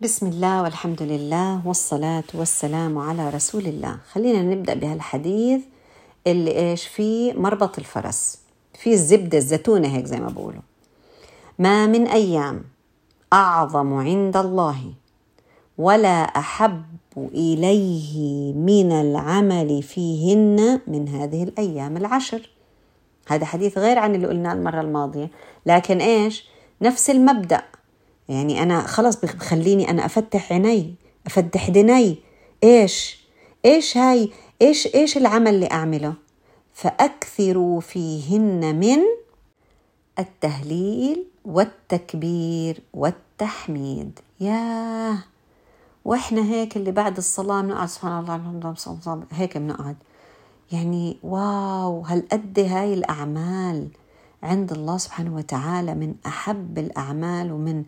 بسم الله والحمد لله والصلاة والسلام على رسول الله. خلينا نبدأ بهالحديث اللي ايش فيه مربط الفرس، فيه الزبدة الزتونة هيك زي ما بقولوا. ما من أيام أعظم عند الله ولا أحب إليه من العمل فيهن من هذه الأيام العشر. هذا حديث غير عن اللي قلناه المرة الماضية، لكن ايش نفس المبدأ. يعني أنا خلص بخليني أنا أفتح عيني أفتح دني، إيش العمل اللي أعمله. فأكثروا فيهن من التهليل والتكبير والتحميد. ياه، وإحنا هيك اللي بعد الصلاة بنقعد سبحان الله الحمد لله سبحان الله هيك بنقعد، يعني واو هالقد هاي الأعمال عند الله سبحانه وتعالى من أحب الأعمال ومن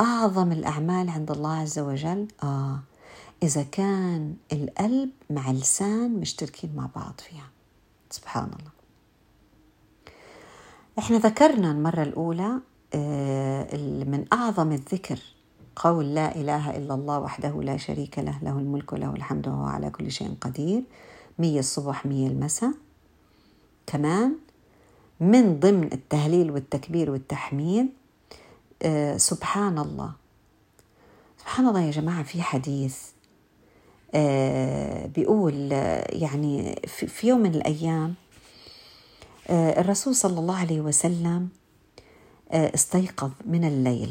أعظم الأعمال عند الله عز وجل. إذا كان القلب مع اللسان مشتركين مع بعض فيها سبحان الله. إحنا ذكرنا المرة الأولى من أعظم الذكر قول لا إله إلا الله وحده لا شريك له، له الملك وله الحمد وهو على كل شيء قدير، 100 الصبح 100 المساء. كمان من ضمن التهليل والتكبير والتحميد سبحان الله. سبحان الله يا جماعة، في حديث بيقول يعني في يوم من الأيام الرسول صلى الله عليه وسلم استيقظ من الليل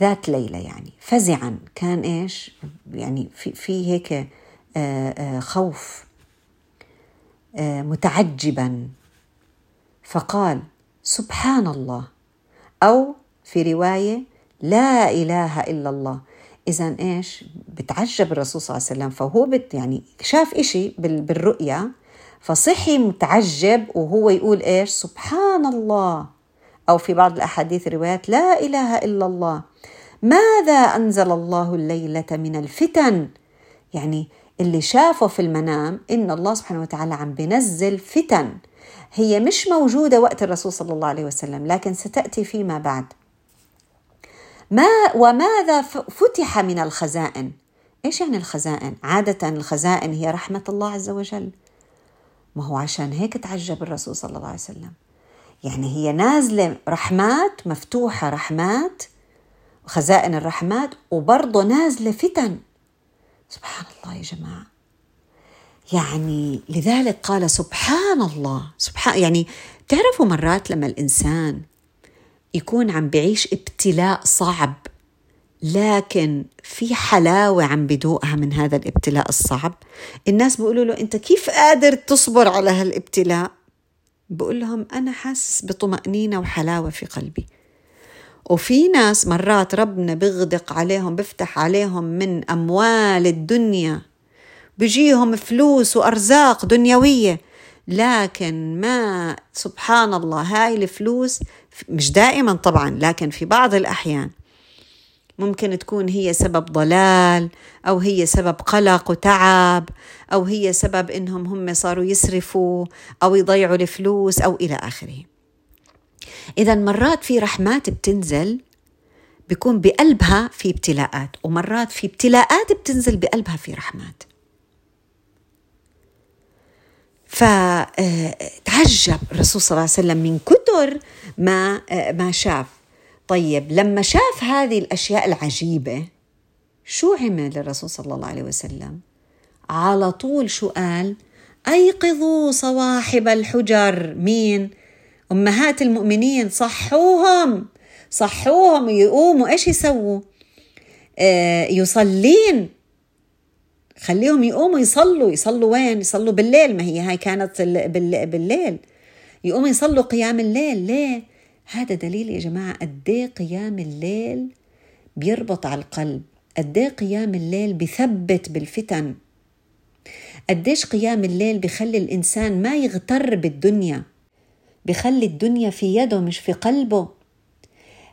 ذات ليلة يعني فزعا، كان إيش يعني في هيك خوف متعجبا، فقال سبحان الله، أو في رواية لا إله إلا الله. إذن إيش بتعجب الرسول صلى الله عليه وسلم، فهو يعني شاف إشي بالرؤية فصحي متعجب وهو يقول إيش سبحان الله، أو في بعض الأحاديث روايات لا إله إلا الله. ماذا أنزل الله الليلة من الفتن، يعني اللي شافه في المنام إن الله سبحانه وتعالى عم بنزل فتن هي مش موجودة وقت الرسول صلى الله عليه وسلم لكن ستأتي فيما بعد. وماذا فتح من الخزائن. إيش يعني الخزائن؟ عادة الخزائن هي رحمة الله عز وجل، ما هو عشان هيك تعجب الرسول صلى الله عليه وسلم. يعني هي نازلة رحمات، مفتوحة رحمات وخزائن الرحمات، وبرضه نازلة فتن سبحان الله يا جماعة. يعني لذلك قال سبحان الله سبحان، يعني تعرفوا مرات لما الإنسان يكون عم بعيش ابتلاء صعب لكن في حلاوة عم بدوقها من هذا الابتلاء الصعب، الناس بيقولوا له أنت كيف قادر تصبر على هالابتلاء؟ بقول لهم أنا حاسس بطمأنينة وحلاوة في قلبي. وفي ناس مرات ربنا بيغدق عليهم، بيفتح عليهم من أموال الدنيا، بيجيهم فلوس وأرزاق دنيوية، لكن ما سبحان الله هاي الفلوس مش دائما طبعا لكن في بعض الأحيان ممكن تكون هي سبب ضلال، أو هي سبب قلق وتعب، أو هي سبب إنهم هم صاروا يسرفوا أو يضيعوا الفلوس أو إلى آخره. إذا مرات في رحمات بتنزل بيكون بقلبها في ابتلاءات، ومرات في ابتلاءات بتنزل بقلبها في رحمات. فتعجب الرسول صلى الله عليه وسلم من كتر ما شاف. طيب لما شاف هذه الأشياء العجيبة شو عمل الرسول صلى الله عليه وسلم؟ على طول شو قال؟ أيقظوا صواحب الحجر. مين؟ أمهات المؤمنين. صحوهم يقوموا إيش يسووا؟ يصلين، خليهم يقوموا يصلوا وين؟ يصلوا بالليل، ما هي هاي كانت بالليل، يقوموا يصلوا قيام الليل. ليه؟ هذا دليل يا جماعة قديه قيام الليل بيربط على القلب، قديه قيام الليل بثبت بالفتن، قديش قيام الليل بخلي الإنسان ما يغتر بالدنيا، بخلي الدنيا في يده مش في قلبه.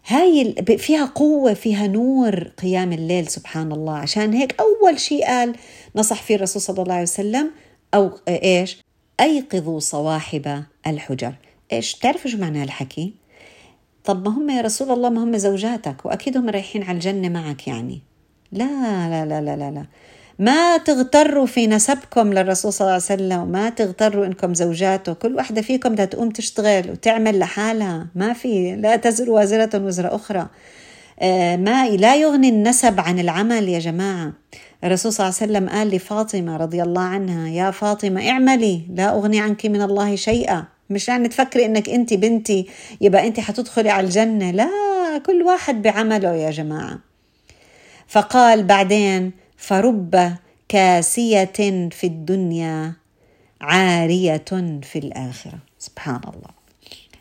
هاي فيها قوة، فيها نور قيام الليل سبحان الله. عشان هيك أول شيء قال نصح فيه الرسول صلى الله عليه وسلم أو إيش أيقظوا صواحب الحجر. إيش تعرفوا شو معنى الحكي؟ طب ما هم يا رسول الله ما هم زوجاتك وأكيد هم رايحين على الجنة معك يعني. لا لا لا لا لا, لا. ما تغتروا في نسبكم للرسول صلى الله عليه وسلم، ما تغتروا إنكم زوجاته، كل واحدة فيكم بدها تقوم تشتغل وتعمل لحالها، ما في لا تزر وازرة وزر أخرى. ما لا يغني النسب عن العمل يا جماعة. الرسول صلى الله عليه وسلم قال لفاطمة رضي الله عنها يا فاطمة اعملي لا أغني عنك من الله شيئا، مش يعني تفكري إنك أنت بنتي يبقى أنت حتدخلي على الجنة، لا كل واحد بعمله يا جماعة. فقال بعدين فرب كاسية في الدنيا عارية في الآخرة. سبحان الله.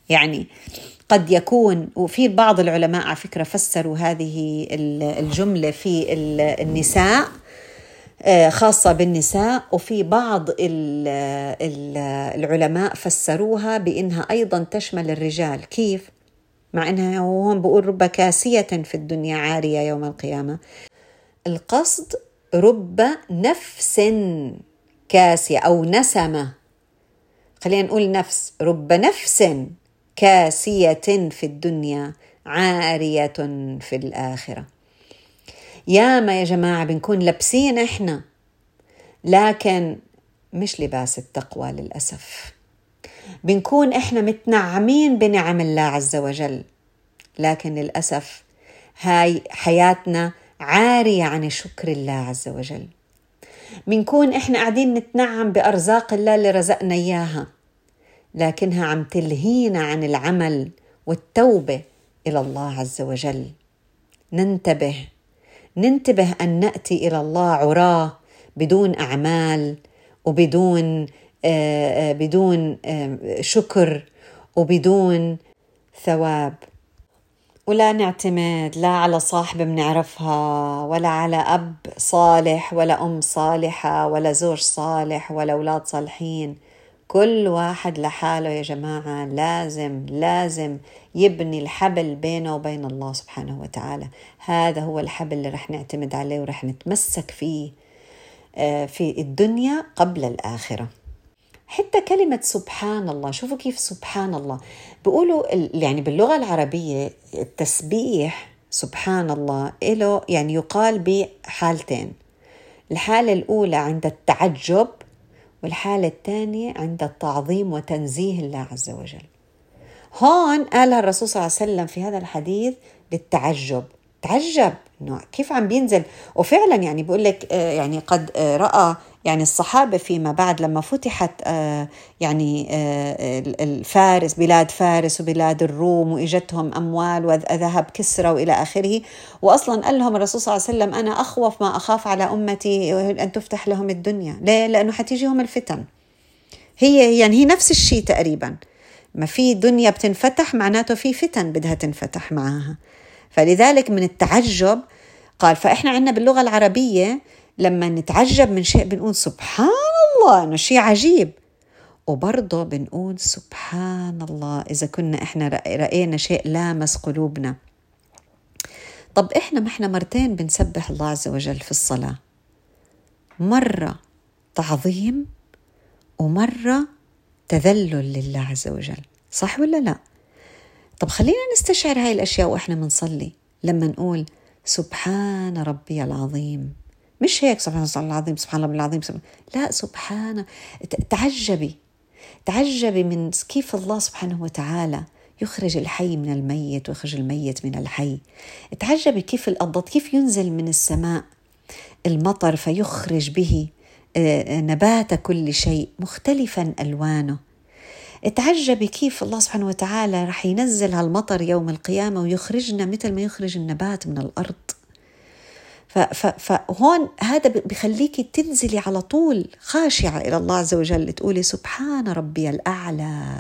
يعني قد يكون، وفي بعض العلماء على فكرة فسروا هذه الجملة في النساء خاصة بالنساء، وفي بعض العلماء فسروها بأنها أيضا تشمل الرجال. كيف؟ مع أنها هون بقول رب كاسية في الدنيا عارية يوم القيامة، القصد رب نفس كاسية أو نسمة، خلينا نقول نفس، رب نفس كاسية في الدنيا عارية في الآخرة. ياما يا جماعة بنكون لابسين إحنا لكن مش لباس التقوى للأسف، بنكون إحنا متنعمين بنعم الله عز وجل لكن للأسف هاي حياتنا عارية عن شكر الله عز وجل. بنكون إحنا قاعدين نتنعم بأرزاق الله اللي رزقنا إياها لكنها عم تلهينا عن العمل والتوبة إلى الله عز وجل. ننتبه أن نأتي إلى الله عراه بدون أعمال وبدون شكر وبدون ثواب، ولا نعتمد لا على صاحب بنعرفها ولا على أب صالح ولا أم صالحة ولا زوج صالح ولا أولاد صالحين. كل واحد لحاله يا جماعة، لازم يبني الحبل بينه وبين الله سبحانه وتعالى. هذا هو الحبل اللي رح نعتمد عليه ورح نتمسك فيه في الدنيا قبل الآخرة. حتى كلمة سبحان الله، شوفوا كيف سبحان الله بيقولوا يعني باللغة العربية التسبيح سبحان الله إله يعني يقال بحالتين، الحالة الأولى عند التعجب والحالة الثانية عند التعظيم وتنزيه الله عز وجل. هون قالها الرسول صلى الله عليه وسلم في هذا الحديث للتعجب، تعجب إنه كيف عم بينزل، وفعلا يعني بقول لك يعني قد رأى يعني الصحابة فيما بعد لما فتحت يعني الفارس، بلاد فارس وبلاد الروم وإجتهم أموال وذهب كسرى وإلى آخره، وأصلا قال لهم الرسول صلى الله عليه وسلم أنا أخوف ما أخاف على أمتي أن تفتح لهم الدنيا. ليه؟ لأنه حتيجيهم الفتن، هي يعني هي نفس الشيء تقريبا، ما في دنيا بتنفتح معناته في فتن بدها تنفتح معها. فلذلك من التعجب قال، فإحنا عندنا باللغة العربية لما نتعجب من شيء بنقول سبحان الله إنه شيء عجيب، وبرضه بنقول سبحان الله إذا كنا إحنا رأينا شيء لامس قلوبنا. طب إحنا ما إحنا مرتين بنسبح الله عز وجل في الصلاة، مرة تعظيم ومرة تذلل لله عز وجل، صح ولا لا؟ طب خلينا نستشعر هاي الأشياء وإحنا منصلي لما نقول سبحان ربي العظيم، مش هيك سبحان الله العظيم سبحان الله العظيم سبحان، لا سبحان، تعجبي من كيف الله سبحانه وتعالى يخرج الحي من الميت ويخرج الميت من الحي، تعجبي كيف الأرض كيف ينزل من السماء المطر فيخرج به نبات كل شيء مختلفا ألوانه، تعجبي كيف الله سبحانه وتعالى رح ينزل هالمطر يوم القيامة ويخرجنا مثل ما يخرج النبات من الأرض. فهون هذا بخليك تنزلي على طول خاشعة إلى الله عز وجل، تقولي سبحان ربي الأعلى،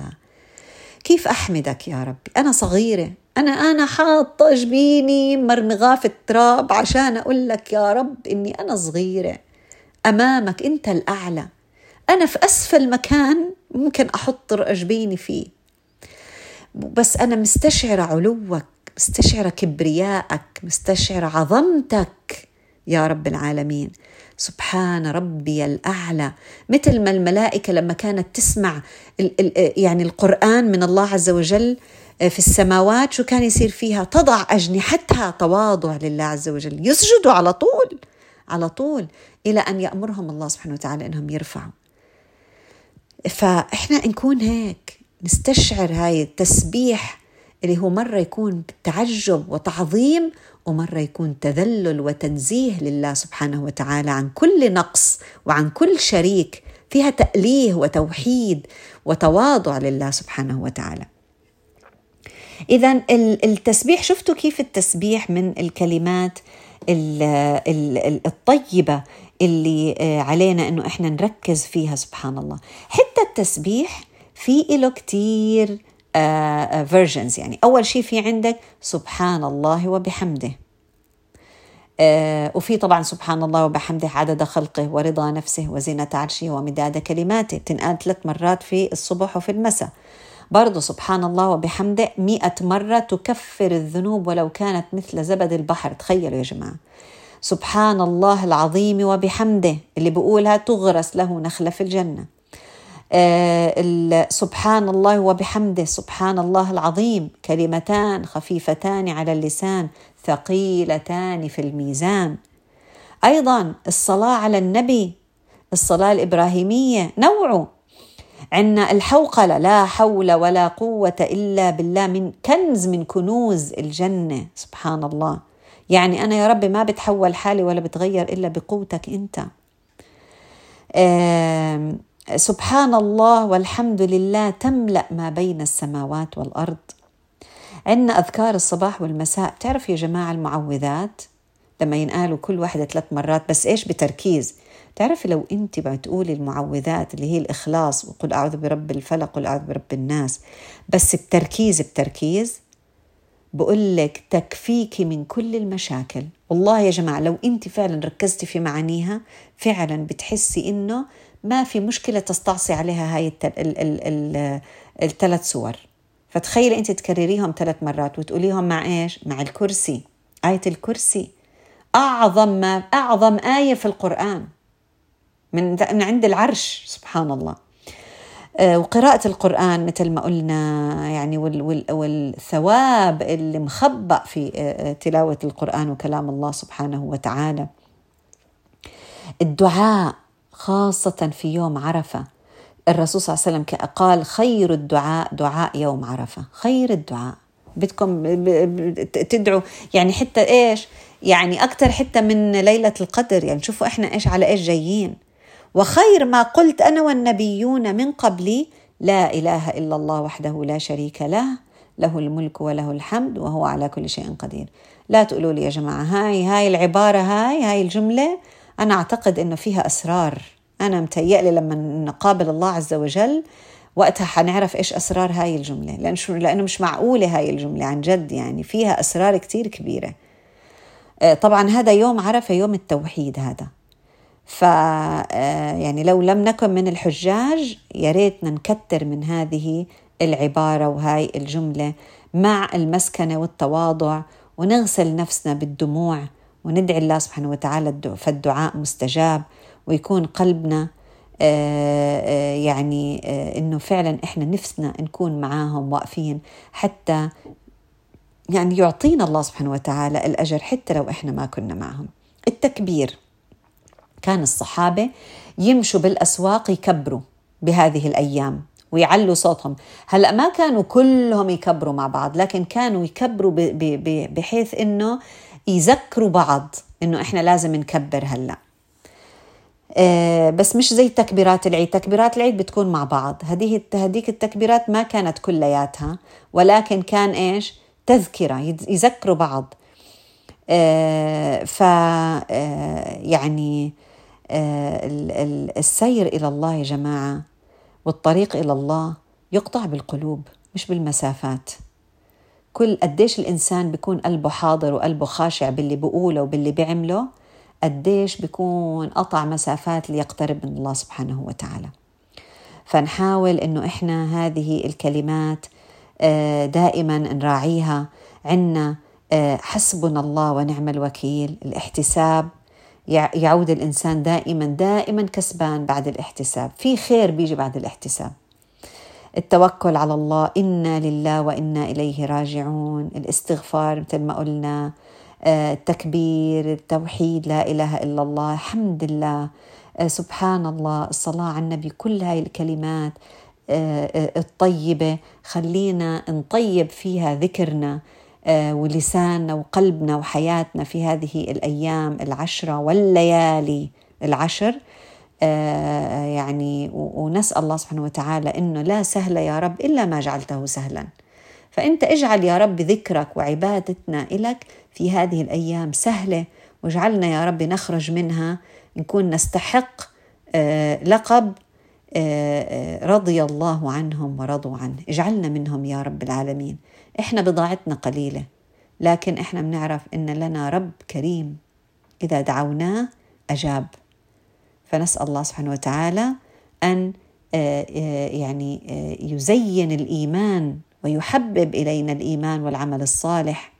كيف أحمدك يا ربي أنا صغيرة، أنا حاطة جبيني مرمغة في التراب عشان أقول لك يا رب إني أنا صغيرة أمامك، أنت الأعلى، أنا في أسفل مكان ممكن أحط رجبيني فيه بس أنا مستشعرة علوك، مستشعرة كبريائك، مستشعرة عظمتك يا رب العالمين. سبحان ربي الأعلى، مثل ما الملائكة لما كانت تسمع يعني القرآن من الله عز وجل في السماوات شو كان يصير فيها؟ تضع أجنحتها تواضع لله عز وجل، يسجدوا على طول على طول، إلى أن يأمرهم الله سبحانه وتعالى أنهم يرفعوا. فإحنا نكون هيك، نستشعر هاي التسبيح اللي هو مرة يكون تعجب وتعظيم، ومرة يكون تذلل وتنزيه لله سبحانه وتعالى عن كل نقص وعن كل شريك، فيها تأليه وتوحيد وتواضع لله سبحانه وتعالى. إذن التسبيح، شفتوا كيف التسبيح من الكلمات الطيبة اللي علينا أنه إحنا نركز فيها. سبحان الله، حتى التسبيح في إله كتير versions. يعني أول شيء في عندك سبحان الله وبحمده، وفي طبعا سبحان الله وبحمده عدد خلقه ورضا نفسه وزينة عرشه ومداد كلماته، بتنقال 3 مرات في الصبح وفي المساء. برضو سبحان الله وبحمده 100 مرة تكفر الذنوب ولو كانت مثل زبد البحر. تخيلوا يا جماعة، سبحان الله العظيم وبحمده اللي بقولها تغرس له نخلة في الجنة. سبحان الله وبحمده، سبحان الله العظيم، كلمتان خفيفتان على اللسان ثقيلتان في الميزان. أيضا الصلاة على النبي، الصلاة الإبراهيمية نوعه. عنا الحوقلة، لا حول ولا قوة إلا بالله، من كنز من كنوز الجنة. سبحان الله، يعني أنا يا رب ما بتحول حالي ولا بتغير إلا بقوتك أنت. سبحان الله والحمد لله تملأ ما بين السماوات والأرض. عندنا أذكار الصباح والمساء. بتعرف يا جماعة المعوذات لما ينقالوا كل واحدة 3 مرات، بس إيش؟ بتركيز. تعرف لو أنت بتقولي المعوذات اللي هي الإخلاص وقل أعوذ برب الفلق وقل أعوذ برب الناس، بس بتركيز بقولك تكفيكي من كل المشاكل. والله يا جماعة لو أنت فعلا ركزتي في معانيها فعلا بتحسي إنه ما في مشكلة تستعصي عليها هاي 3 سور. فتخيلي أنت تكرريهم 3 مرات وتقوليهم مع إيش؟ مع الكرسي. آية الكرسي أعظم آية في القرآن من عند العرش. سبحان الله. وقراءة القرآن مثل ما قلنا، يعني والثواب اللي مخبأ في تلاوة القرآن وكلام الله سبحانه وتعالى. الدعاء خاصة في يوم عرفة، الرسول صلى الله عليه وسلم قال خير الدعاء دعاء يوم عرفة. خير الدعاء بدكم تدعوا، يعني حتى إيش يعني أكتر حتى من ليلة القدر. يعني شوفوا إحنا إيش على إيش جايين. وخير ما قلت أنا والنبيون من قبلي لا إله إلا الله وحده لا شريك له، له الملك وله الحمد وهو على كل شيء قدير. لا تقولوا لي يا جماعة هاي العبارة، هاي الجملة أنا أعتقد إنه فيها أسرار. أنا متهيألي لما نقابل الله عز وجل وقتها حنعرف إيش أسرار هاي الجملة، لأنه مش معقولة هاي الجملة عن جد، يعني فيها أسرار كتير كبيرة. طبعا هذا يوم عرفة، يوم التوحيد هذا. ف يعني لو لم نكن من الحجاج يا ريتنا نكتر من هذه العبارة وهاي الجملة مع المسكنة والتواضع، ونغسل نفسنا بالدموع وندعي الله سبحانه وتعالى، فالدعاء مستجاب، ويكون قلبنا يعني إنه فعلا إحنا نفسنا نكون معاهم واقفين، حتى يعني يعطينا الله سبحانه وتعالى الأجر حتى لو إحنا ما كنا معهم. التكبير، كان الصحابة يمشوا بالأسواق يكبروا بهذه الأيام ويعلوا صوتهم. هلأ ما كانوا كلهم يكبروا مع بعض، لكن كانوا يكبروا بحيث إنه يذكروا بعض إنه إحنا لازم نكبر هلأ. بس مش زي تكبيرات العيد. تكبيرات العيد بتكون مع بعض، هديك التكبيرات ما كانت كلياتها، ولكن كان إيش؟ تذكرة، يذكروا بعض. يعني السير إلى الله يا جماعة والطريق إلى الله يقطع بالقلوب مش بالمسافات. كل قديش الإنسان بيكون قلبه حاضر وقلبه خاشع باللي بقوله وباللي بيعمله، قديش بيكون قطع مسافات ليقترب من الله سبحانه وتعالى. فنحاول إنه إحنا هذه الكلمات دائما نراعيها. عنا حسبنا الله ونعم الوكيل، الاحتساب، يعود الإنسان دائما كسبان بعد الاحتساب، في خير بيجي بعد الاحتساب. التوكل على الله، إنا لله وإنا إليه راجعون، الاستغفار مثل ما قلنا، التكبير، التوحيد، لا إله إلا الله، الحمد لله، سبحان الله، الصلاة على النبي، كل هاي الكلمات الطيبة خلينا نطيب فيها ذكرنا ولساننا وقلبنا وحياتنا في هذه الأيام العشرة والليالي العشر، يعني ونسأل الله سبحانه وتعالى إنه لا سهل يا رب إلا ما جعلته سهلا، فأنت اجعل يا رب ذكرك وعبادتنا إلك في هذه الأيام سهلة، واجعلنا يا رب نخرج منها نكون نستحق لقب رضي الله عنهم ورضوا عنه، اجعلنا منهم يا رب العالمين. إحنا بضاعتنا قليلة، لكن إحنا بنعرف إن لنا رب كريم إذا دعوناه أجاب، فنسأل الله سبحانه وتعالى أن يعني يزين الإيمان ويحبب إلينا الإيمان والعمل الصالح،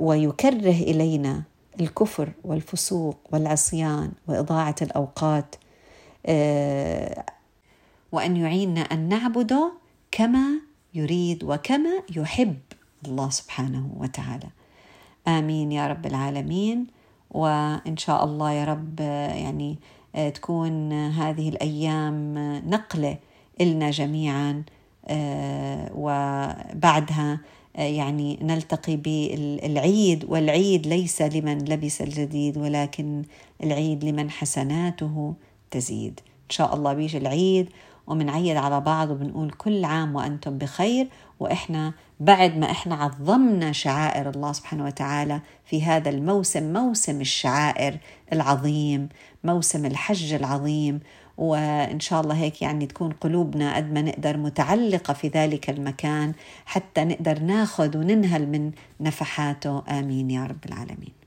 ويكره إلينا الكفر والفسوق والعصيان وإضاعة الأوقات، وأن يعيننا أن نعبده كما يريد وكما يحب الله سبحانه وتعالى. آمين يا رب العالمين. وإن شاء الله يا رب يعني تكون هذه الأيام نقلة إلنا جميعا، وبعدها يعني نلتقي بالعيد، والعيد ليس لمن لبس الجديد ولكن العيد لمن حسناته تزيد. إن شاء الله بيجي العيد ومنعيد على بعض وبنقول كل عام وأنتم بخير، وإحنا بعد ما إحنا عظمنا شعائر الله سبحانه وتعالى في هذا الموسم، موسم الشعائر العظيم، موسم الحج العظيم، وإن شاء الله هيك يعني تكون قلوبنا قد ما نقدر متعلقة في ذلك المكان حتى نقدر ناخذ وننهل من نفحاته. آمين يا رب العالمين.